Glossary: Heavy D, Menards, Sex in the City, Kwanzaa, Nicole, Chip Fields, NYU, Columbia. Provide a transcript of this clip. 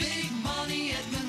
big money at Menards.